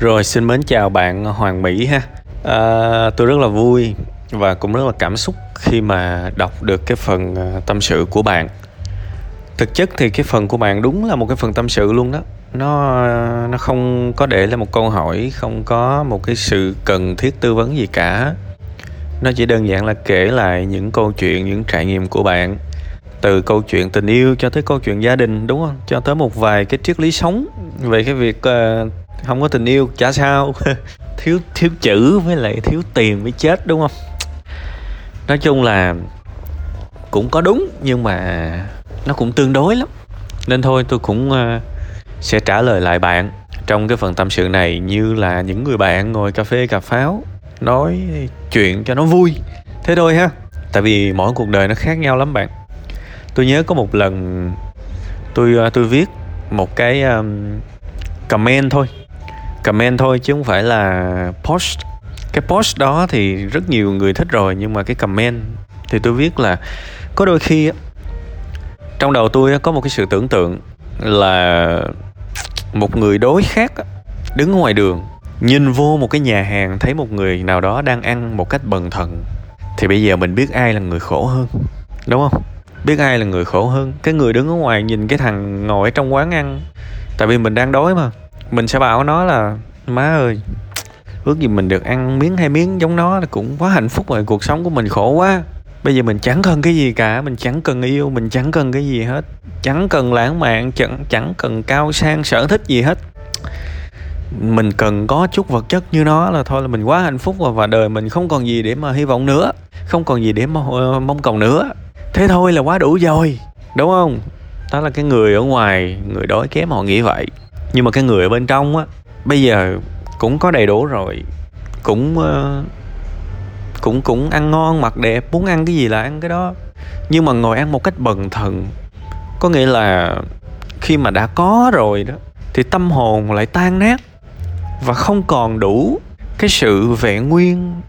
Rồi xin mến chào bạn Hoàng Mỹ ha. Tôi rất là vui và cũng rất là cảm xúc khi mà đọc được cái phần tâm sự của bạn. Thực chất thì cái phần của bạn đúng là một cái phần tâm sự luôn đó. Nó không có để lại một câu hỏi, không có một cái sự cần thiết tư vấn gì cả. Nó chỉ đơn giản là kể lại những câu chuyện, những trải nghiệm của bạn. Từ câu chuyện tình yêu cho tới câu chuyện gia đình, đúng không? Cho tới một vài cái triết lý sống về cái việc không có tình yêu chả sao. thiếu chữ với lại thiếu tiền mới chết, đúng không? Nói chung là cũng có đúng nhưng mà nó cũng tương đối lắm. Nên thôi tôi cũng sẽ trả lời lại bạn trong cái phần tâm sự này như là những người bạn ngồi cà phê cà pháo nói chuyện cho nó vui. Thế thôi ha. Tại vì mỗi cuộc đời nó khác nhau lắm bạn. Tôi nhớ có một lần tôi viết một cái comment thôi chứ không phải là post. Cái post đó thì rất nhiều người thích rồi, nhưng mà cái comment thì tôi viết là có đôi khi trong đầu tôi có một cái sự tưởng tượng là một người đối khác đứng ngoài đường nhìn vô một cái nhà hàng, thấy một người nào đó đang ăn một cách bần thần, thì bây giờ mình biết ai là người khổ hơn, đúng không? Biết ai là người khổ hơn? Cái người đứng ở ngoài nhìn cái thằng ngồi ở trong quán ăn. Tại vì mình đang đói mà, mình sẽ bảo nó là má ơi, ước gì mình được ăn miếng hai miếng giống nó là cũng quá hạnh phúc rồi, cuộc sống của mình khổ quá. Bây giờ mình chẳng cần cái gì cả, mình chẳng cần yêu, mình chẳng cần cái gì hết, chẳng cần lãng mạn, chẳng cần cao sang, sở thích gì hết. Mình cần có chút vật chất như nó là thôi là mình quá hạnh phúc rồi, và đời mình không còn gì để mà hy vọng nữa, không còn gì để mà mong cầu nữa. Thế thôi là quá đủ rồi, đúng không? Đó là cái người ở ngoài, người đói kém họ nghĩ vậy. Nhưng mà cái người ở bên trong á, bây giờ cũng có đầy đủ rồi, cũng ăn ngon mặc đẹp, muốn ăn cái gì là ăn cái đó, nhưng mà ngồi ăn một cách bần thần. Có nghĩa là khi mà đã có rồi đó thì tâm hồn lại tan nát và không còn đủ cái sự vẹn nguyên,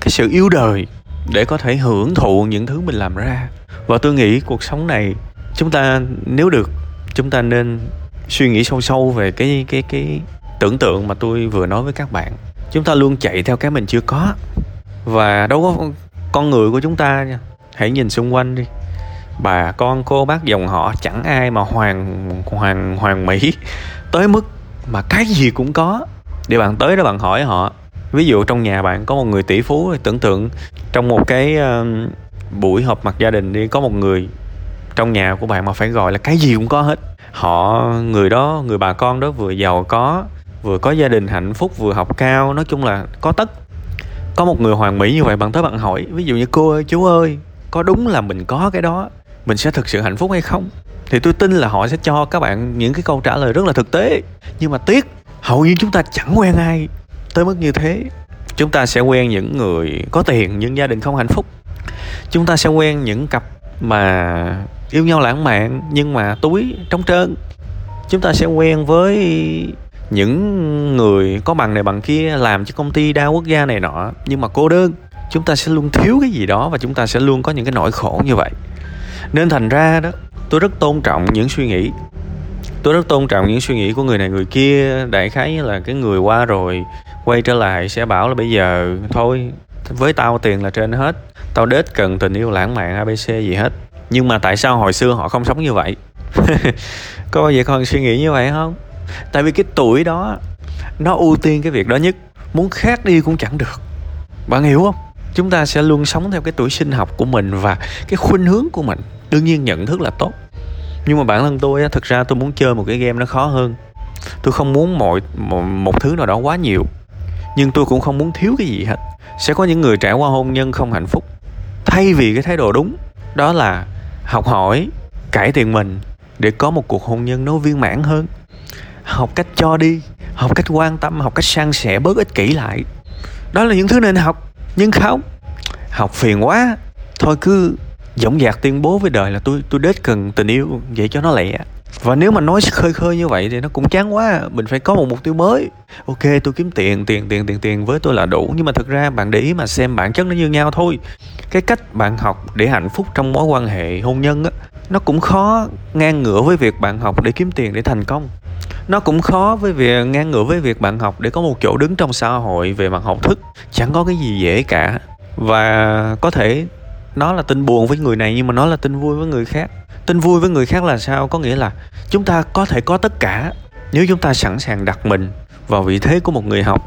cái sự yêu đời để có thể hưởng thụ những thứ mình làm ra. Và tôi nghĩ cuộc sống này chúng ta nếu được, chúng ta nên suy nghĩ sâu sâu về cái tưởng tượng mà tôi vừa nói với các bạn. Chúng ta luôn chạy theo cái mình chưa có, và đâu có con người của chúng ta nha. Hãy nhìn xung quanh đi, bà con cô bác dòng họ chẳng ai mà hoàng mỹ tới mức mà cái gì cũng có. Để bạn tới đó bạn hỏi họ, ví dụ trong nhà bạn có một người tỷ phú, tưởng tượng trong một cái buổi họp mặt gia đình đi, có một người trong nhà của bạn mà phải gọi là cái gì cũng có hết. Người bà con đó vừa giàu có, vừa có gia đình hạnh phúc, vừa học cao, nói chung là có tất. Có một người hoàn mỹ như vậy, bạn tới bạn hỏi, ví dụ như cô ơi, chú ơi, có đúng là mình có cái đó, mình sẽ thực sự hạnh phúc hay không? Thì tôi tin là họ sẽ cho các bạn những cái câu trả lời rất là thực tế. Nhưng mà tiếc, hầu như chúng ta chẳng quen ai tới mức như thế. Chúng ta sẽ quen những người có tiền nhưng gia đình không hạnh phúc. Chúng ta sẽ quen những cặp mà yêu nhau lãng mạn nhưng mà túi trống trơn. Chúng ta sẽ quen với những người có bằng này bằng kia, làm cho công ty đa quốc gia này nọ nhưng mà cô đơn. Chúng ta sẽ luôn thiếu cái gì đó và chúng ta sẽ luôn có những cái nỗi khổ như vậy. Nên thành ra đó, tôi rất tôn trọng những suy nghĩ. Tôi rất tôn trọng những suy nghĩ của người này người kia. Đại khái là cái người qua rồi quay trở lại sẽ bảo là bây giờ thôi, với tao tiền là trên hết, tao đếch cần tình yêu lãng mạn ABC gì hết. Nhưng mà tại sao hồi xưa họ không sống như vậy? Có bao giờ con suy nghĩ như vậy không? Tại vì cái tuổi đó nó ưu tiên cái việc đó nhất, muốn khác đi cũng chẳng được. Bạn hiểu không? Chúng ta sẽ luôn sống theo cái tuổi sinh học của mình và cái khuynh hướng của mình. Đương nhiên nhận thức là tốt, nhưng mà bản thân tôi thực ra tôi muốn chơi một cái game nó khó hơn. Tôi không muốn một thứ nào đó quá nhiều, nhưng tôi cũng không muốn thiếu cái gì hết. Sẽ có những người trải qua hôn nhân không hạnh phúc, thay vì cái thái độ đúng đó là học hỏi, cải thiện mình để có một cuộc hôn nhân nó viên mãn hơn. Học cách cho đi, học cách quan tâm, học cách san sẻ, bớt ích kỷ lại. Đó là những thứ nên học. Nhưng không, học phiền quá, thôi cứ dõng dạc tuyên bố với đời là tôi đếch cần tình yêu, vậy cho nó lẹ. Và nếu mà nói khơi khơi như vậy thì nó cũng chán quá, mình phải có một mục tiêu mới. Ok, tôi kiếm tiền với tôi là đủ. Nhưng mà thực ra bạn để ý mà xem, bản chất nó như nhau thôi. Cái cách bạn học để hạnh phúc trong mối quan hệ hôn nhân á, nó cũng khó ngang ngửa với việc bạn học để kiếm tiền để thành công. Nó cũng khó với việc ngang ngửa với việc bạn học để có một chỗ đứng trong xã hội về mặt học thức. Chẳng có cái gì dễ cả. Và có thể nó là tin buồn với người này nhưng mà nó là tin vui với người khác. Tin vui với người khác là sao? Có nghĩa là chúng ta có thể có tất cả nếu chúng ta sẵn sàng đặt mình vào vị thế của một người học.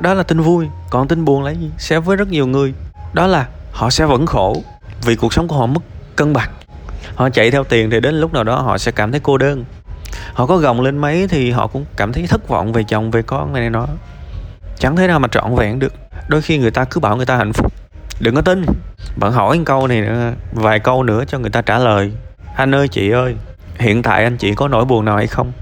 Đó là tin vui. Còn tin buồn là gì? Sẽ với rất nhiều người, đó là họ sẽ vẫn khổ vì cuộc sống của họ mất cân bằng. Họ chạy theo tiền thì đến lúc nào đó họ sẽ cảm thấy cô đơn. Họ có gồng lên mấy thì họ cũng cảm thấy thất vọng về chồng, về con này nó. Chẳng thế nào mà trọn vẹn được. Đôi khi người ta cứ bảo người ta hạnh phúc, đừng có tin. Bạn hỏi một câu này, vài câu nữa cho người ta trả lời. Anh ơi, chị ơi, hiện tại anh chị có nỗi buồn nào hay không?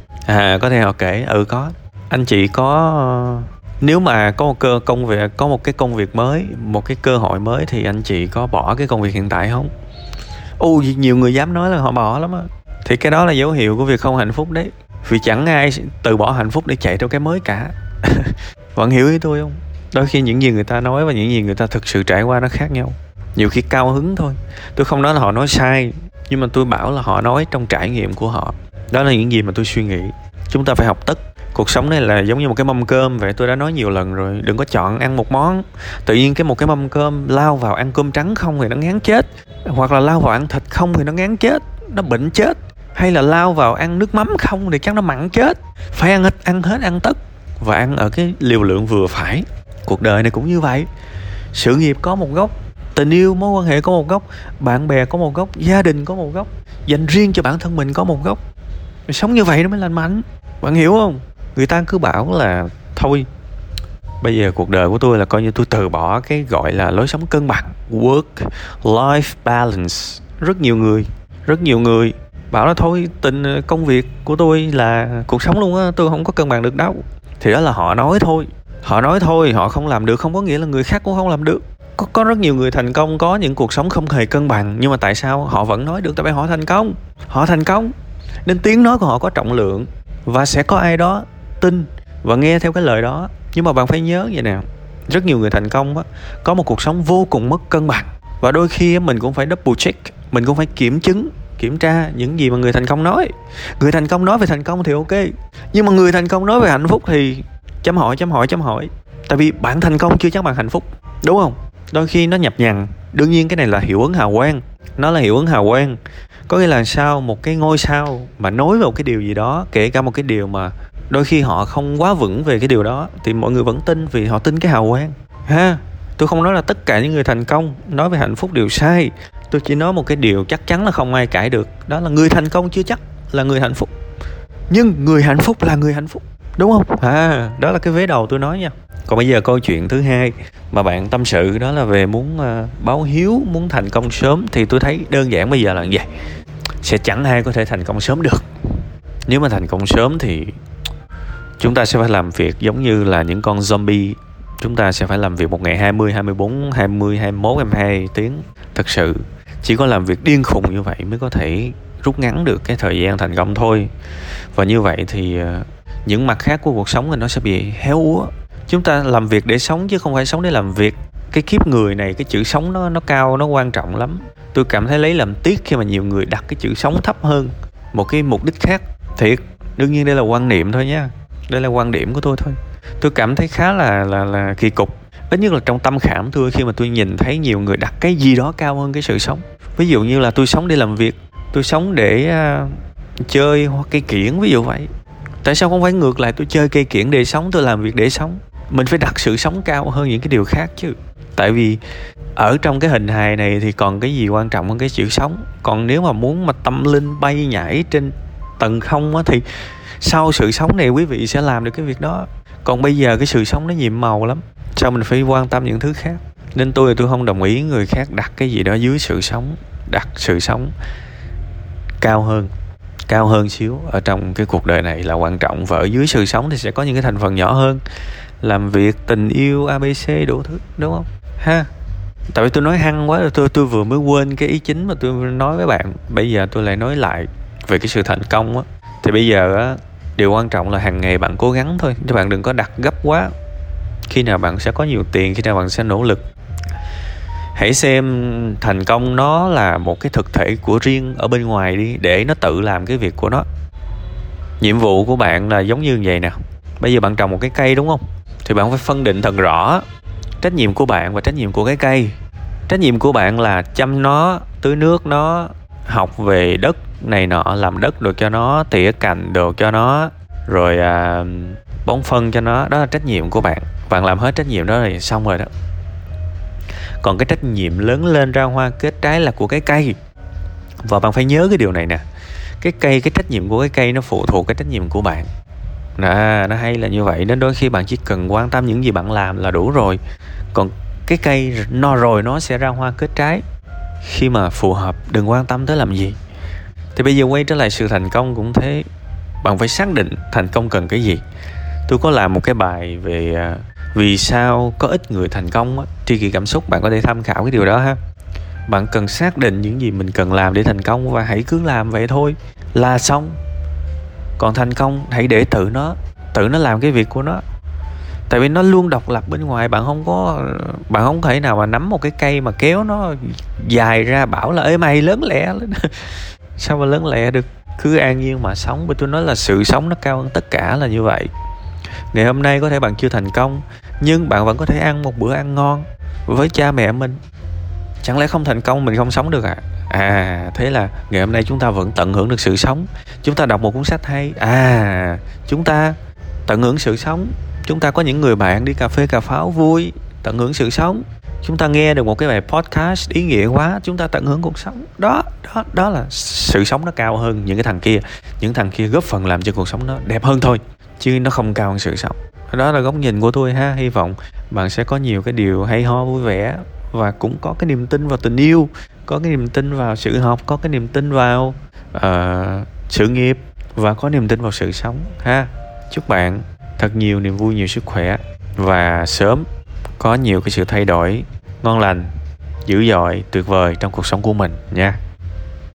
Có thể họ kể, có. Anh chị có, nếu mà có một công việc, có một cái công việc mới, một cái cơ hội mới thì anh chị có bỏ cái công việc hiện tại không? Nhiều người dám nói là họ bỏ lắm á. Thì cái đó là dấu hiệu của việc không hạnh phúc đấy. Vì chẳng ai từ bỏ hạnh phúc để chạy theo cái mới cả. Bạn hiểu ý tôi không? Đôi khi những gì người ta nói và những gì người ta thực sự trải qua nó khác nhau. Nhiều khi cao hứng thôi. Tôi không nói là họ nói sai, nhưng mà tôi bảo là họ nói trong trải nghiệm của họ. Đó là những gì mà tôi suy nghĩ. Chúng ta phải học tất. Cuộc sống này là giống như một cái mâm cơm vậy. Tôi đã nói nhiều lần rồi, đừng có chọn ăn một món. Tự nhiên một cái mâm cơm lao vào ăn cơm trắng không thì nó ngán chết, hoặc là lao vào ăn thịt không thì nó ngán chết, nó bệnh chết. Hay là lao vào ăn nước mắm không thì chắc nó mặn chết. Phải ăn hết, ăn tất. Và ăn ở cái liều lượng vừa phải. Cuộc đời này cũng như vậy. Sự nghiệp có một góc, tình yêu, mối quan hệ có một góc, bạn bè có một góc, gia đình có một góc, dành riêng cho bản thân mình có một góc. Sống như vậy nó mới lành mạnh. Bạn hiểu không? Người ta cứ bảo là thôi, bây giờ cuộc đời của tôi là coi như tôi từ bỏ cái gọi là lối sống cân bằng, work-life balance. Rất nhiều người bảo là thôi, tình công việc của tôi là cuộc sống luôn á, tôi không có cân bằng được đâu. Thì đó là họ nói thôi. Họ không làm được không có nghĩa là người khác cũng không làm được. Có rất nhiều người thành công có những cuộc sống không hề cân bằng, nhưng mà tại sao họ vẫn nói được? Tại vì họ thành công nên tiếng nói của họ có trọng lượng và sẽ có ai đó tin và nghe theo cái lời đó. Nhưng mà bạn phải nhớ vậy nè, rất nhiều người thành công đó, có một cuộc sống vô cùng mất cân bằng. Và đôi khi mình cũng phải double check, mình cũng phải kiểm tra những gì mà người thành công nói. Người thành công nói về thành công thì ok, nhưng mà người thành công nói về hạnh phúc thì chấm hỏi. Tại vì bạn thành công chưa chắc bạn hạnh phúc, đúng không? Đôi khi nó nhập nhằng. Đương nhiên cái này là hiệu ứng hào quang. Có nghĩa là sao? Một cái ngôi sao mà nói về một cái điều gì đó, kể cả một cái điều mà đôi khi họ không quá vững về cái điều đó, thì mọi người vẫn tin vì họ tin cái hào quang ha. Tôi không nói là tất cả những người thành công nói về hạnh phúc đều sai. Tôi chỉ nói một cái điều chắc chắn là không ai cãi được, đó là người thành công chưa chắc là người hạnh phúc, nhưng người hạnh phúc là người hạnh phúc, đúng không? Đó là cái vế đầu tôi nói nha. Còn bây giờ câu chuyện thứ hai mà bạn tâm sự đó là về muốn báo hiếu, muốn thành công sớm. Thì tôi thấy đơn giản bây giờ là như vậy. Sẽ chẳng ai có thể thành công sớm được. Nếu mà thành công sớm thì chúng ta sẽ phải làm việc giống như là những con zombie. Chúng ta sẽ phải làm việc một ngày 20, 24, 20, 21, 22 tiếng. Thật sự chỉ có làm việc điên khùng như vậy mới có thể rút ngắn được cái thời gian thành công thôi. Và như vậy thì những mặt khác của cuộc sống thì nó sẽ bị héo úa. Chúng ta làm việc để sống chứ không phải sống để làm việc. Cái kiếp người này, cái chữ sống nó cao, nó quan trọng lắm. Tôi cảm thấy lấy làm tiếc khi mà nhiều người đặt cái chữ sống thấp hơn một cái mục đích khác. Thiệt, đương nhiên đây là quan niệm thôi nha. Đây là quan điểm của tôi thôi. Tôi cảm thấy khá là kỳ cục. Ít nhất là trong tâm khảm tôi, khi mà tôi nhìn thấy nhiều người đặt cái gì đó cao hơn cái sự sống. Ví dụ như là tôi sống để làm việc, tôi sống để chơi cây kiển, ví dụ vậy. Tại sao không phải ngược lại? Tôi chơi cây kiển để sống, tôi làm việc để sống. Mình phải đặt sự sống cao hơn những cái điều khác chứ. Tại vì ở trong cái hình hài này thì còn cái gì quan trọng hơn cái sự sống. Còn nếu mà muốn mà tâm linh bay nhảy trên tầng không á, thì sau sự sống này quý vị sẽ làm được cái việc đó. Còn bây giờ cái sự sống nó nhiệm màu lắm, sao mình phải quan tâm những thứ khác. Nên tôi không đồng ý người khác đặt cái gì đó dưới sự sống. Đặt sự sống cao hơn xíu ở trong cái cuộc đời này là quan trọng. Và ở dưới sự sống thì sẽ có những cái thành phần nhỏ hơn, làm việc, tình yêu, abc đủ thứ, đúng không ha? Tại vì tôi nói hăng quá, tôi vừa mới quên cái ý chính mà tôi nói với bạn. Bây giờ tôi lại nói lại về cái sự thành công á, thì bây giờ á, điều quan trọng là hàng ngày bạn cố gắng thôi, chứ bạn đừng có đặt gấp quá. Khi nào bạn sẽ có nhiều tiền, khi nào bạn sẽ nỗ lực. Hãy xem thành công nó là một cái thực thể của riêng ở bên ngoài đi, để nó tự làm cái việc của nó. Nhiệm vụ của bạn là giống như vậy nè. Bây giờ bạn trồng một cái cây đúng không? Thì bạn phải phân định thật rõ trách nhiệm của bạn và trách nhiệm của cái cây. Trách nhiệm của bạn là chăm nó, tưới nước nó, học về đất này nọ, làm đất được cho nó, tỉa cành được cho nó, rồi bón phân cho nó. Đó là trách nhiệm của bạn. Bạn làm hết trách nhiệm đó thì xong rồi đó. Còn cái trách nhiệm lớn lên ra hoa kết trái là của cái cây. Và bạn phải nhớ cái điều này nè. Cái cây, cái trách nhiệm của cái cây nó phụ thuộc cái trách nhiệm của bạn. Nó hay là như vậy. Nên đôi khi bạn chỉ cần quan tâm những gì bạn làm là đủ rồi. Còn cái cây nó rồi nó sẽ ra hoa kết trái khi mà phù hợp. Đừng quan tâm tới làm gì. Thì bây giờ quay trở lại sự thành công cũng thế. Bạn phải xác định thành công cần cái gì. Tôi có làm một cái bài về vì sao có ít người thành công. Tri Kỳ Cảm Xúc, bạn có thể tham khảo cái điều đó ha. Bạn cần xác định những gì mình cần làm để thành công và hãy cứ làm vậy thôi là xong. Còn thành công hãy để tự nó làm cái việc của nó. Tại vì nó luôn độc lập bên ngoài. Bạn không thể nào mà nắm một cái cây mà kéo nó dài ra bảo là ê mày lớn lẹ lên. Sao mà lớn lẹ được? Cứ an nhiên mà sống. Bởi tôi nói là sự sống nó cao hơn tất cả là như vậy. Ngày hôm nay có thể bạn chưa thành công, nhưng bạn vẫn có thể ăn một bữa ăn ngon với cha mẹ mình. Chẳng lẽ không thành công mình không sống được à? Thế là ngày hôm nay chúng ta vẫn tận hưởng được sự sống. Chúng ta đọc một cuốn sách hay. Chúng ta tận hưởng sự sống. Chúng ta có những người bạn đi cà phê cà pháo vui, tận hưởng sự sống. Chúng ta nghe được một cái bài podcast ý nghĩa quá, chúng ta tận hưởng cuộc sống. Đó là sự sống nó cao hơn những cái thằng kia. Những thằng kia góp phần làm cho cuộc sống nó đẹp hơn thôi, chứ nó không cao hơn sự sống. Đó là góc nhìn của tôi ha. Hy vọng bạn sẽ có nhiều cái điều hay ho vui vẻ, và cũng có cái niềm tin vào tình yêu, có cái niềm tin vào sự học, có cái niềm tin vào sự nghiệp, và có niềm tin vào sự sống ha. Chúc bạn thật nhiều niềm vui, nhiều sức khỏe, và sớm có nhiều cái sự thay đổi ngon lành, dữ dội, tuyệt vời trong cuộc sống của mình nha.